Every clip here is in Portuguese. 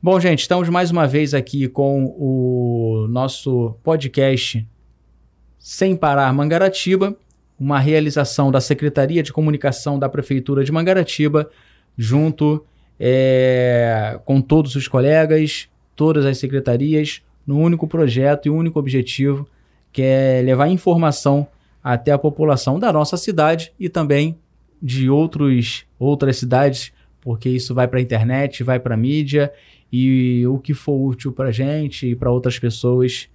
Bom, gente, estamos mais uma vez aqui com o nosso podcast Sem Parar Mangaratiba, uma realização da Secretaria de Comunicação da Prefeitura de Mangaratiba, junto com todos os colegas, todas as secretarias, num único projeto e único objetivo, que é levar informação até a população da nossa cidade e também de outras cidades, porque isso vai para a internet, vai para a mídia, e o que for útil para a gente e para outras pessoas,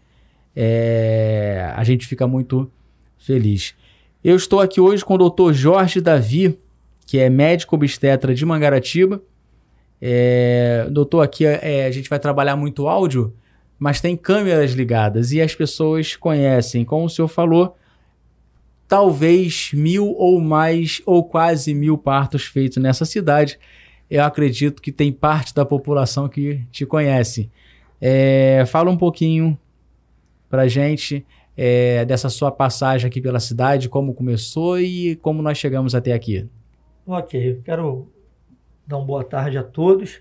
a gente fica muito feliz. Eu estou aqui hoje com o Dr. Jorge Davi, que é médico obstetra de Mangaratiba. Doutor, aqui a gente vai trabalhar muito áudio, mas tem câmeras ligadas e as pessoas conhecem, como o senhor falou, talvez 1.000 ou mais, ou quase 1.000 partos feitos nessa cidade. Eu acredito que tem parte da população que te conhece. Fala um pouquinho pra gente dessa sua passagem aqui pela cidade, como começou e como nós chegamos até aqui. Ok, eu quero dar uma boa tarde a todos,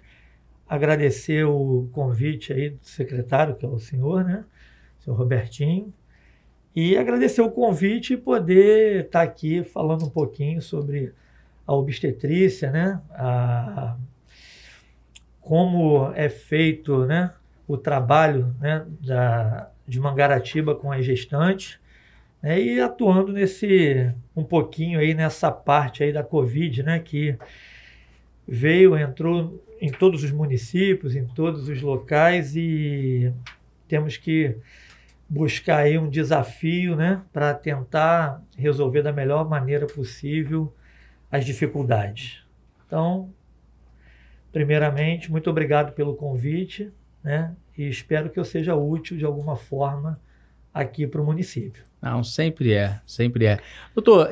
agradecer o convite aí do secretário, que é o senhor, né? O senhor Robertinho. E agradecer o convite e poder estar aqui falando um pouquinho sobre a obstetrícia, né? Como é feito, né, o trabalho, né, de Mangaratiba com as gestantes, né, e atuando um pouquinho aí nessa parte aí da Covid, né, que entrou em todos os municípios, em todos os locais, e temos que buscar aí um desafio, né, para tentar resolver da melhor maneira possível as dificuldades. Então, primeiramente, muito obrigado pelo convite, né, e espero que eu seja útil de alguma forma aqui para o município. Não, sempre é, sempre é. Doutor,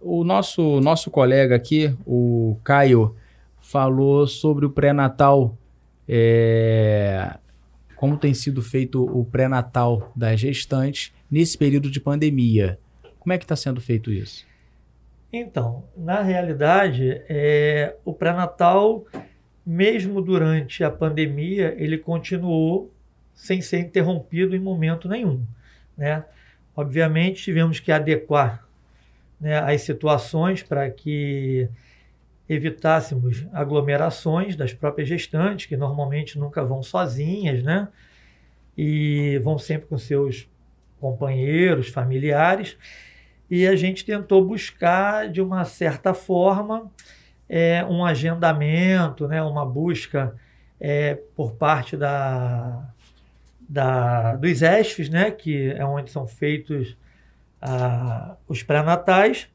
o nosso colega aqui, o Caio, falou sobre o pré-natal, como tem sido feito o pré-natal das gestantes nesse período de pandemia. Como é que está sendo feito isso? Então, na realidade, o pré-natal, mesmo durante a pandemia, ele continuou sem ser interrompido em momento nenhum, né? Obviamente, tivemos que adequar, né, as situações para que evitássemos aglomerações das próprias gestantes, que normalmente nunca vão sozinhas, né? E vão sempre com seus companheiros, familiares. E a gente tentou buscar, de uma certa forma, um agendamento, né? Uma busca por parte dos ESFs, né? Que é onde são feitos os pré-natais.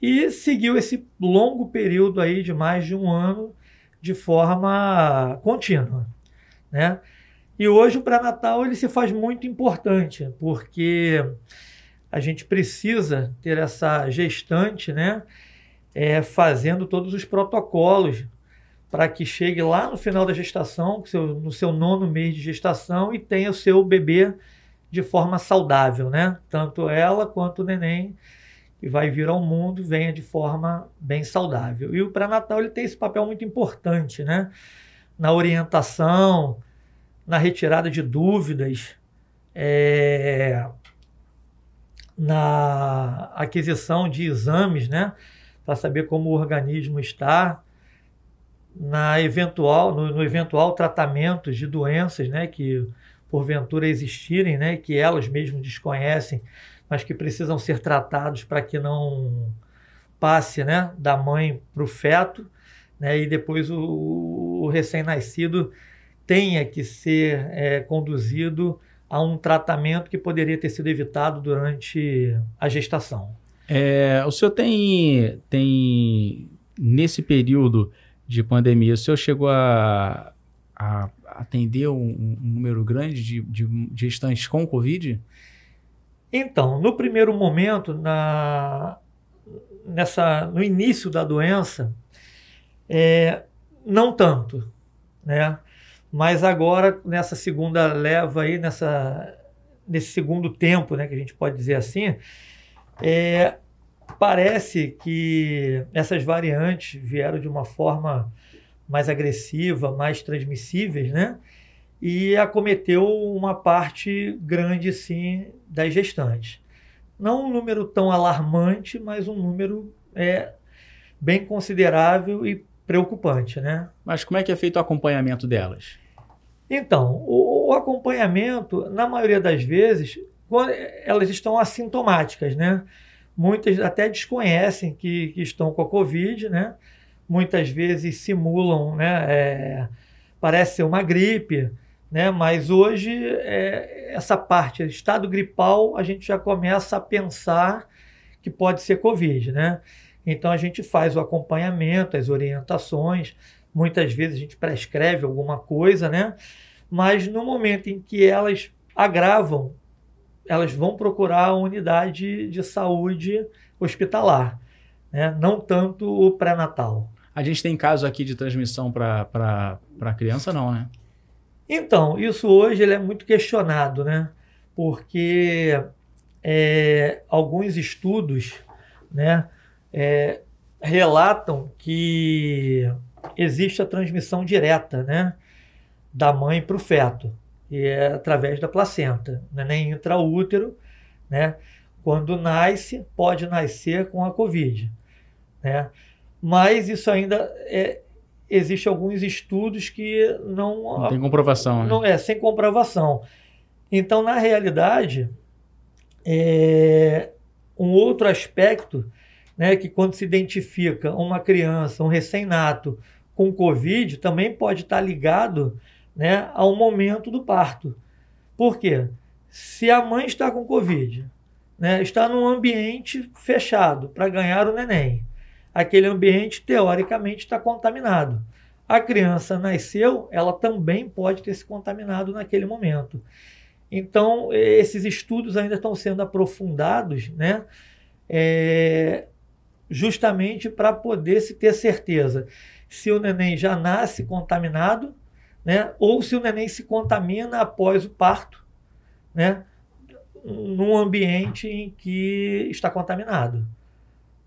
E seguiu esse longo período aí de mais de um ano de forma contínua, né? E hoje o pré-natal ele se faz muito importante, porque a gente precisa ter essa gestante, né, fazendo todos os protocolos para que chegue lá no final da gestação, no seu 9º mês de gestação, e tenha o seu bebê de forma saudável, né? Tanto ela quanto o neném que vai vir ao mundo, venha de forma bem saudável. E o pré-natal ele tem esse papel muito importante, né? Na orientação, na retirada de dúvidas, na aquisição de exames, né? Para saber como o organismo está, no eventual tratamento de doenças, né? Que porventura existirem, né? Que elas mesmas desconhecem, mas que precisam ser tratados para que não passe, né, da mãe para o feto, né, e depois o recém-nascido tenha que ser conduzido a um tratamento que poderia ter sido evitado durante a gestação. O senhor tem nesse período de pandemia, o senhor chegou a atender um número grande de gestantes com Covid? Então, no primeiro momento, no início da doença, não tanto, né? Mas agora, nessa segunda leva aí, nesse segundo tempo, né, que a gente pode dizer assim, parece que essas variantes vieram de uma forma mais agressiva, mais transmissíveis, né? E acometeu uma parte grande, sim, das gestantes. Não um número tão alarmante, mas um número bem considerável e preocupante, né? Mas como é que é feito o acompanhamento delas? Então, o acompanhamento, na maioria das vezes, elas estão assintomáticas, né? Muitas até desconhecem que estão com a Covid, né? Muitas vezes simulam, né? Parece ser uma gripe, né? Mas hoje, essa parte, estado gripal, a gente já começa a pensar que pode ser Covid, né? Então, a gente faz o acompanhamento, as orientações, muitas vezes a gente prescreve alguma coisa, né? Mas no momento em que elas agravam, elas vão procurar a unidade de saúde hospitalar, né? Não tanto o pré-natal. A gente tem caso aqui de transmissão para a criança, não, né? Então, isso hoje ele é muito questionado, né? Porque alguns estudos, né, relatam que existe a transmissão direta, né, da mãe para o feto, e é através da placenta, né, nem intraútero, né? Quando nasce, pode nascer com a Covid, né? Mas isso ainda existe alguns estudos que não tem comprovação, né? Sem comprovação. Então, na realidade, um outro aspecto, né, que quando se identifica uma criança, um recém-nato com Covid, também pode estar ligado, né, ao momento do parto. Por quê? Se a mãe está com Covid, né, está num ambiente fechado para ganhar o neném, aquele ambiente teoricamente está contaminado. A criança nasceu, ela também pode ter se contaminado naquele momento. Então, esses estudos ainda estão sendo aprofundados, né, justamente para poder se ter certeza se o neném já nasce contaminado, né, ou se o neném se contamina após o parto, né, num ambiente em que está contaminado,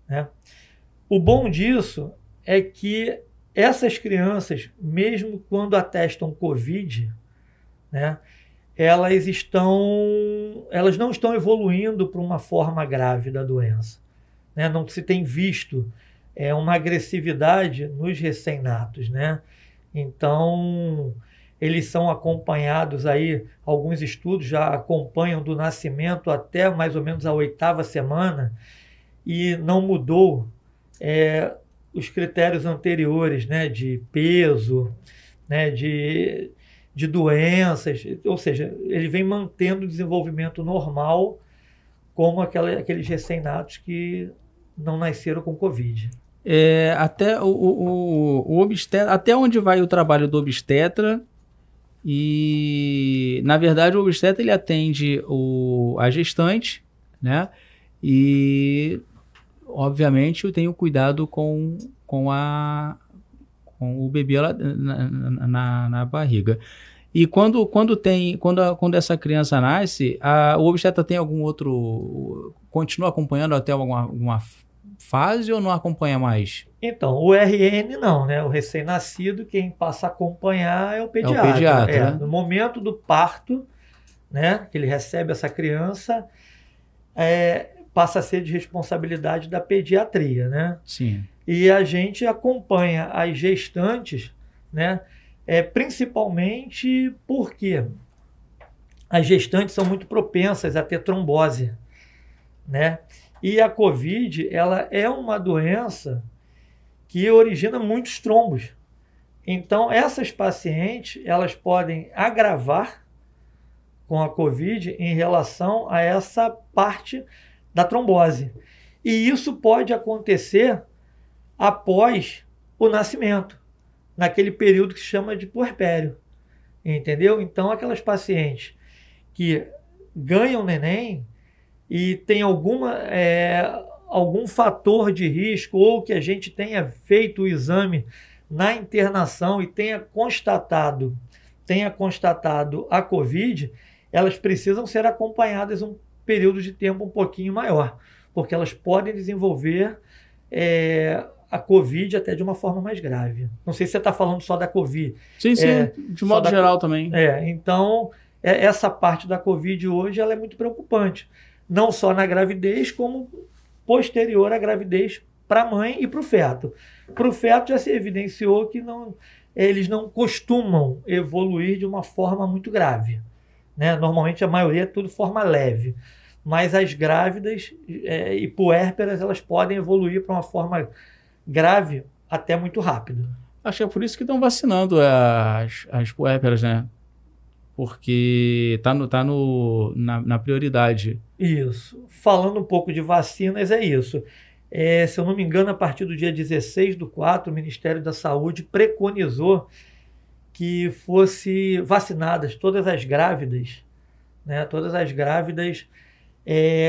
né. O bom disso é que essas crianças, mesmo quando atestam Covid, né, elas não estão evoluindo para uma forma grave da doença, né? Não se tem visto uma agressividade nos recém-natos, né? Então, eles são acompanhados aí, alguns estudos já acompanham do nascimento até mais ou menos a 8ª semana, e não mudou os critérios anteriores, né? De peso, né? De doenças, ou seja, ele vem mantendo o desenvolvimento normal como aqueles recém-natos que não nasceram com Covid. Até onde vai o trabalho do obstetra? E, na verdade, o obstetra ele atende a gestante, né? E, obviamente, tem o cuidado com o bebê lá na barriga. E quando essa criança nasce, o obstetra tem algum outro... Continua acompanhando até alguma fase ou não acompanha mais? Então, o RN não, né? O recém-nascido, quem passa a acompanhar é o pediatra. É o pediatra, né? No momento do parto, né, que ele recebe essa criança, passa a ser de responsabilidade da pediatria, né? Sim. E a gente acompanha as gestantes, né? Principalmente porque as gestantes são muito propensas a ter trombose, né? E a Covid, ela é uma doença que origina muitos trombos. Então, essas pacientes, elas podem agravar com a Covid em relação a essa parte da trombose. E isso pode acontecer após o nascimento, naquele período que se chama de puerpério, entendeu? Então, aquelas pacientes que ganham neném e tem algum fator de risco, ou que a gente tenha feito o exame na internação e tenha constatado a Covid, elas precisam ser acompanhadas um período de tempo um pouquinho maior, porque elas podem desenvolver a Covid até de uma forma mais grave. Não sei se você está falando só da Covid. Sim, sim, de modo geral também. Então, essa parte da Covid hoje ela é muito preocupante. Não só na gravidez, como posterior à gravidez para a mãe e para o feto. Para o feto já se evidenciou que eles não costumam evoluir de uma forma muito grave, né? Normalmente a maioria é tudo forma leve, mas as grávidas e puérperas elas podem evoluir para uma forma grave até muito rápido. Acho que é por isso que estão vacinando as puérperas, né? Porque tá na prioridade. Isso. Falando um pouco de vacinas, é isso. Se eu não me engano, a partir do dia 16/4, o Ministério da Saúde preconizou que fossem vacinadas todas as grávidas, né? Todas as grávidas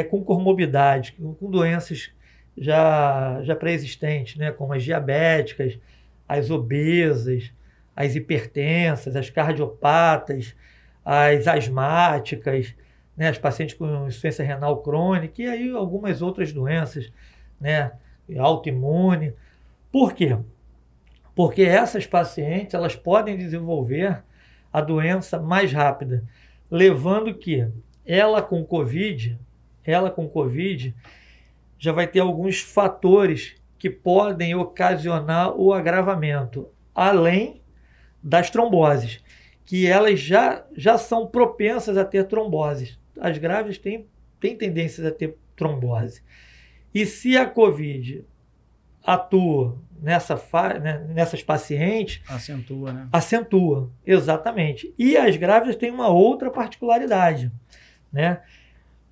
com comorbidades, com doenças já pré-existentes, né? Como as diabéticas, as obesas, as hipertensas, as cardiopatas, as asmáticas, né, as pacientes com insuficiência renal crônica e aí algumas outras doenças, né, autoimune. Por quê? Porque essas pacientes elas podem desenvolver a doença mais rápida, levando que ela com Covid já vai ter alguns fatores que podem ocasionar o agravamento, além das tromboses, que elas já são propensas a ter tromboses. As grávidas têm tendências a ter trombose. E se a Covid atua nessas pacientes... Acentua, né? Acentua, exatamente. E as grávidas têm uma outra particularidade, né?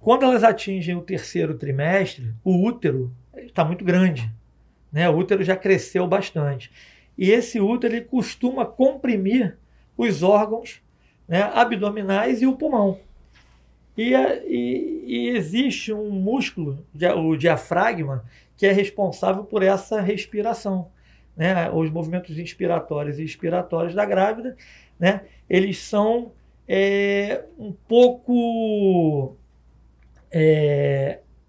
Quando elas atingem o 3º trimestre, o útero está muito grande, né? O útero já cresceu bastante. E esse útero ele costuma comprimir os órgãos, né, abdominais e o pulmão. E existe um músculo, o diafragma, que é responsável por essa respiração, né? Os movimentos inspiratórios e expiratórios da grávida, né, eles são um pouco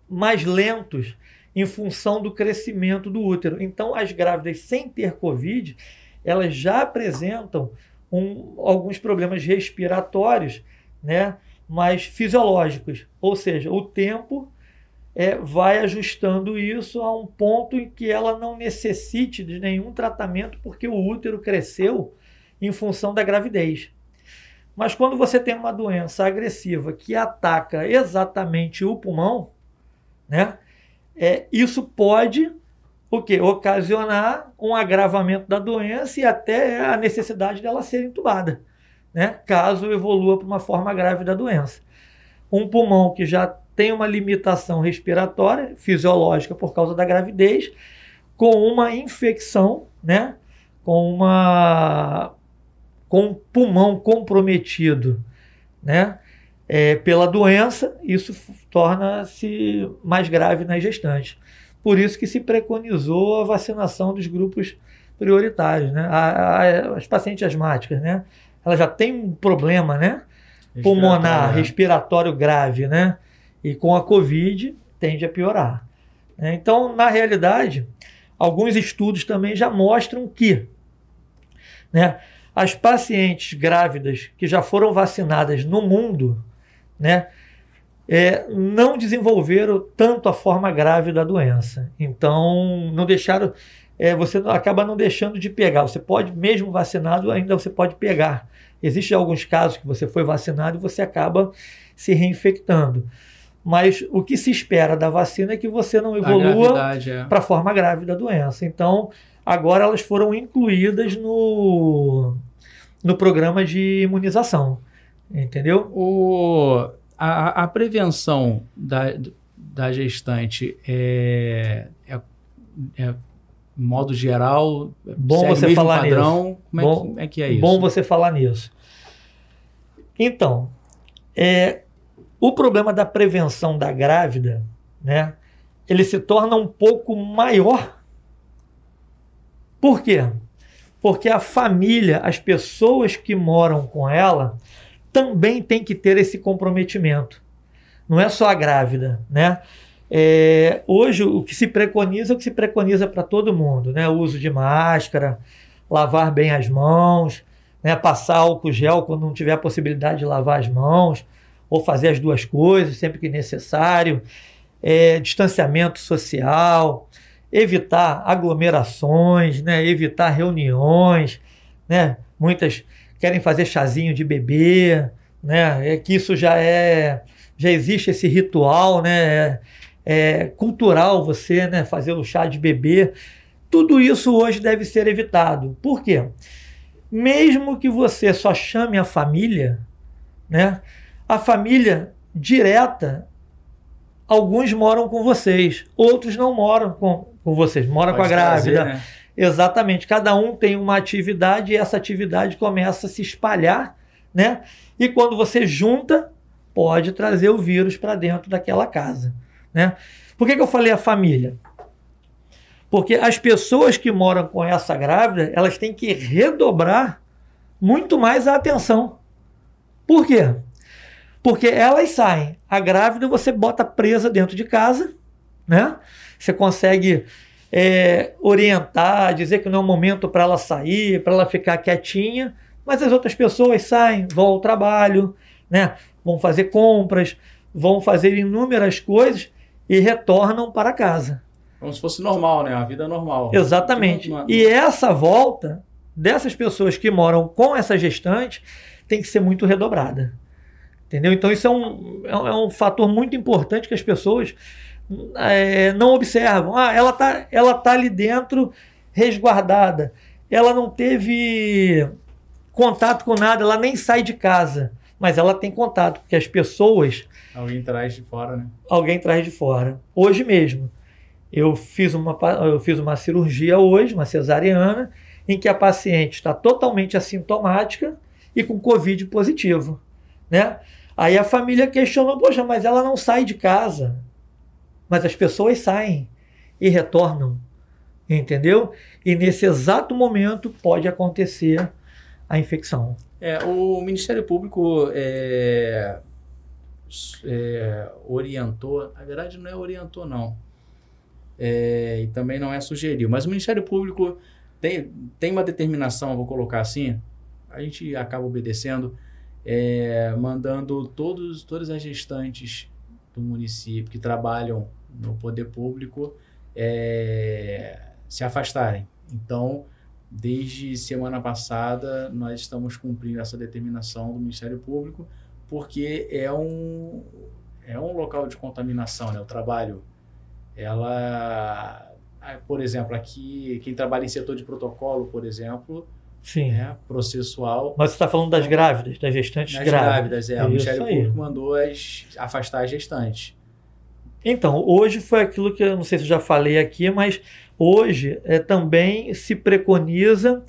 mais lentos em função do crescimento do útero. Então, as grávidas sem ter Covid, elas já apresentam alguns problemas respiratórios, né, mas fisiológicos. Ou seja, o tempo vai ajustando isso a um ponto em que ela não necessite de nenhum tratamento porque o útero cresceu em função da gravidez. Mas quando você tem uma doença agressiva que ataca exatamente o pulmão, né, isso pode ocasionar um agravamento da doença e até a necessidade dela ser entubada, né, caso evolua para uma forma grave da doença. Um pulmão que já tem uma limitação respiratória, fisiológica por causa da gravidez, com uma infecção, né, com um pulmão comprometido, né, pela doença, isso torna-se mais grave nas gestantes. Por isso que se preconizou a vacinação dos grupos prioritários, né? As pacientes asmáticas, né? Elas já têm um problema, né? Pulmonar, respiratório grave, né? E com a Covid tende a piorar. Então, na realidade, alguns estudos também já mostram que, né, as pacientes grávidas que já foram vacinadas no mundo, né, não desenvolveram tanto a forma grave da doença. Então, não deixaram, você acaba não deixando de pegar. Você pode, mesmo vacinado, ainda você pode pegar. Existem alguns casos que você foi vacinado e você acaba se reinfectando. Mas o que se espera da vacina é que você não evolua para a forma grave da doença. Então, agora elas foram incluídas no programa de imunização. Entendeu? A prevenção da gestante modo geral, bom você falar padrão, nisso. Como é que é isso? Bom você falar nisso. Então, o problema da prevenção da grávida, né, ele se torna um pouco maior. Por quê? Porque a família, as pessoas que moram com ela, também tem que ter esse comprometimento. Não é só a grávida, né? Hoje, o que se preconiza para todo mundo, né? O uso de máscara, lavar bem as mãos, né? Passar álcool gel quando não tiver a possibilidade de lavar as mãos, ou fazer as duas coisas sempre que necessário, distanciamento social, evitar aglomerações, né? Evitar reuniões, né? Muitas querem fazer chazinho de bebê, né? Que isso já existe esse ritual, né? Cultural, você, né? Fazer o chá de bebê. Tudo isso hoje deve ser evitado. Por quê? Mesmo que você só chame a família, né? A família direta, alguns moram com vocês, outros não moram com vocês, moram com a grávida. Trazer, né? Exatamente, cada um tem uma atividade e essa atividade começa a se espalhar, né? E quando você junta, pode trazer o vírus para dentro daquela casa, né? Por que eu falei a família? Porque as pessoas que moram com essa grávida, elas têm que redobrar muito mais a atenção. Por quê? Porque elas saem. A grávida você bota presa dentro de casa, né? Você consegue orientar, dizer que não é um momento para ela sair, para ela ficar quietinha, mas as outras pessoas saem, vão ao trabalho, né? Vão fazer compras, vão fazer inúmeras coisas e retornam para casa. Como se fosse normal, né? A vida normal. Exatamente. Né? E essa volta dessas pessoas que moram com essa gestante tem que ser muito redobrada. Entendeu? Então isso é um fator muito importante que as pessoas não observam. Ah, ela tá ali dentro resguardada. Ela não teve contato com nada, ela nem sai de casa. Mas ela tem contato, porque as pessoas... Alguém traz de fora, né? Alguém traz de fora. Hoje mesmo. Eu fiz uma cirurgia hoje, uma cesariana, em que a paciente está totalmente assintomática e com Covid positivo, né? Aí a família questionou, poxa, mas ela não sai de casa. Mas as pessoas saem e retornam, entendeu? E nesse exato momento pode acontecer a infecção. O Ministério Público... orientou... Na verdade não é orientou, não. E também não é sugeriu, mas o Ministério Público tem uma determinação, vou colocar assim, a gente acaba obedecendo, mandando todas as gestantes do município que trabalham no poder público se afastarem. Então, desde semana passada, nós estamos cumprindo essa determinação do Ministério Público, porque é um local de contaminação, né? O trabalho... por exemplo, aqui, quem trabalha em setor de protocolo, por exemplo, sim, né, processual... Mas você está falando das grávidas, das gestantes grávidas. O Ministério Público mandou afastar as gestantes. Então, hoje foi aquilo que eu não sei se eu já falei aqui, mas hoje também se preconiza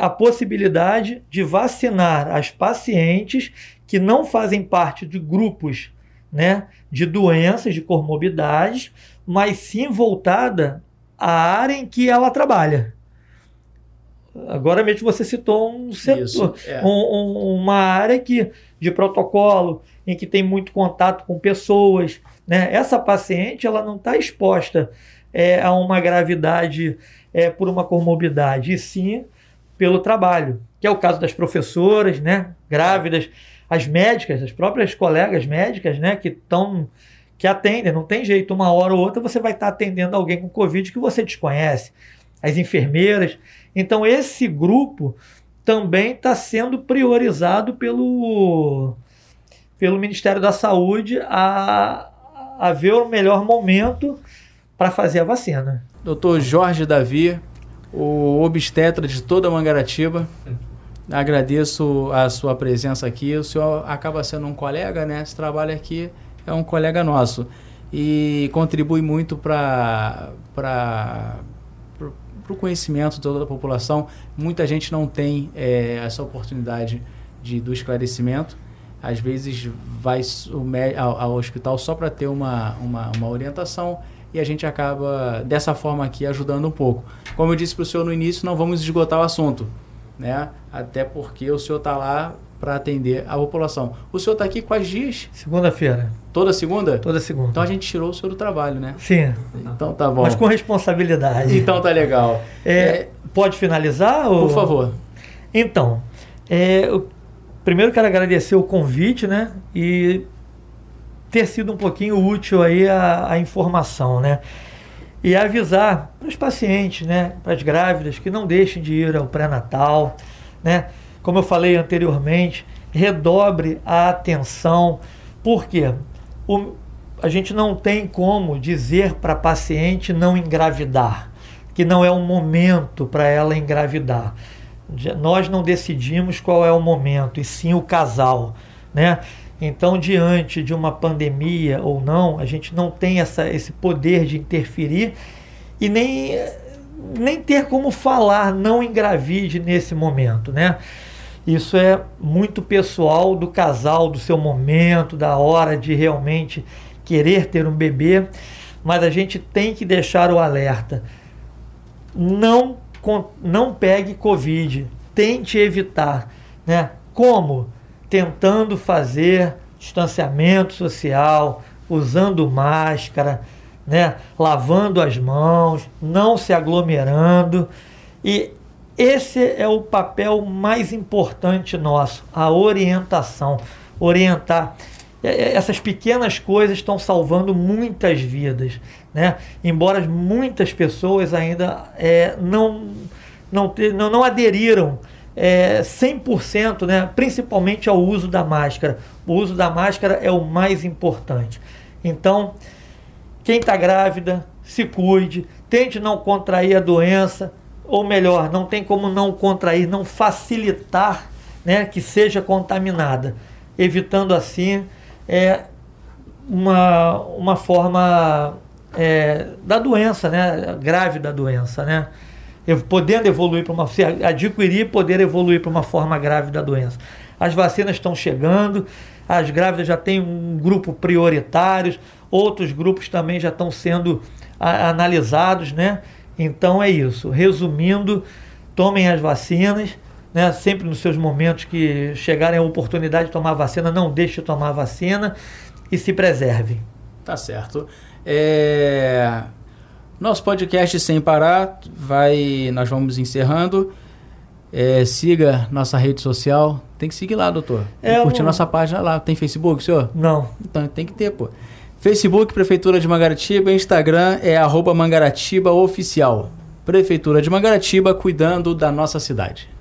a possibilidade de vacinar as pacientes que não fazem parte de grupos, né, de doenças, de comorbidades, mas sim voltada à área em que ela trabalha. Agora mesmo você citou um setor, isso, uma área que, de protocolo, em que tem muito contato com pessoas, né? Essa paciente ela não está exposta a uma gravidade por uma comorbidade, e sim pelo trabalho, que é o caso das professoras, né, grávidas, as médicas, as próprias colegas médicas, né, que atendem, não tem jeito, uma hora ou outra você vai estar atendendo alguém com Covid que você desconhece, as enfermeiras. Então esse grupo também está sendo priorizado pelo Ministério da Saúde a ver o melhor momento para fazer a vacina. Doutor Jorge Davi, o obstetra de toda Mangaratiba, agradeço a sua presença aqui. O senhor acaba sendo um colega, né? Esse trabalho aqui é um colega nosso e contribui muito para o conhecimento de toda a população. Muita gente não tem essa oportunidade do esclarecimento. Às vezes vai ao hospital só para ter uma orientação e a gente acaba, dessa forma aqui, ajudando um pouco. Como eu disse para o senhor no início, não vamos esgotar o assunto, né? Até porque o senhor está lá para atender a população. O senhor está aqui quais dias? Segunda-feira. Toda segunda? Toda segunda. Então a gente tirou o senhor do trabalho, né? Sim. Então tá bom. Mas com responsabilidade. Então tá legal. Pode finalizar? Ou... Por favor. Então, eu primeiro quero agradecer o convite, né? E ter sido um pouquinho útil aí a informação, né? E avisar para os pacientes, né? Para as grávidas que não deixem de ir ao pré-natal, né? Como eu falei anteriormente, redobre a atenção, porque a gente não tem como dizer para a paciente não engravidar, que não é um momento para ela engravidar. Nós não decidimos qual é o momento, e sim o casal, né? Então, diante de uma pandemia ou não, a gente não tem esse poder de interferir e nem ter como falar não engravide nesse momento, né? Isso é muito pessoal do casal, do seu momento, da hora de realmente querer ter um bebê, mas a gente tem que deixar o alerta. Não pegue Covid, tente evitar, né? Como? Tentando fazer distanciamento social, usando máscara, né? Lavando as mãos, não se aglomerando. E esse é o papel mais importante nosso, a orientação, orientar. Essas pequenas coisas estão salvando muitas vidas, né? Embora muitas pessoas ainda não aderiram 100%, né? Principalmente ao uso da máscara. O uso da máscara é o mais importante. Então, quem está grávida, se cuide, tente não contrair a doença, ou melhor, não tem como não contrair, não facilitar, né, que seja contaminada, evitando assim uma forma da doença, né, grave da doença, né, podendo evoluir para uma, se adquirir, poder evoluir para uma forma grave da doença. As vacinas estão chegando, as grávidas já têm um grupo prioritário, outros grupos também já estão sendo analisados, né? Então é isso. Resumindo, tomem as vacinas, né? Sempre nos seus momentos que chegarem a oportunidade de tomar vacina, não deixe de tomar vacina e se preservem. Tá certo. Nosso podcast Sem Parar, nós vamos encerrando. Siga nossa rede social. Tem que seguir lá, doutor. Curtir nossa página lá. Tem Facebook, senhor? Não. Então tem que ter, pô. Facebook, Prefeitura de Mangaratiba. Instagram é @mangaratibaoficial. Prefeitura de Mangaratiba, cuidando da nossa cidade.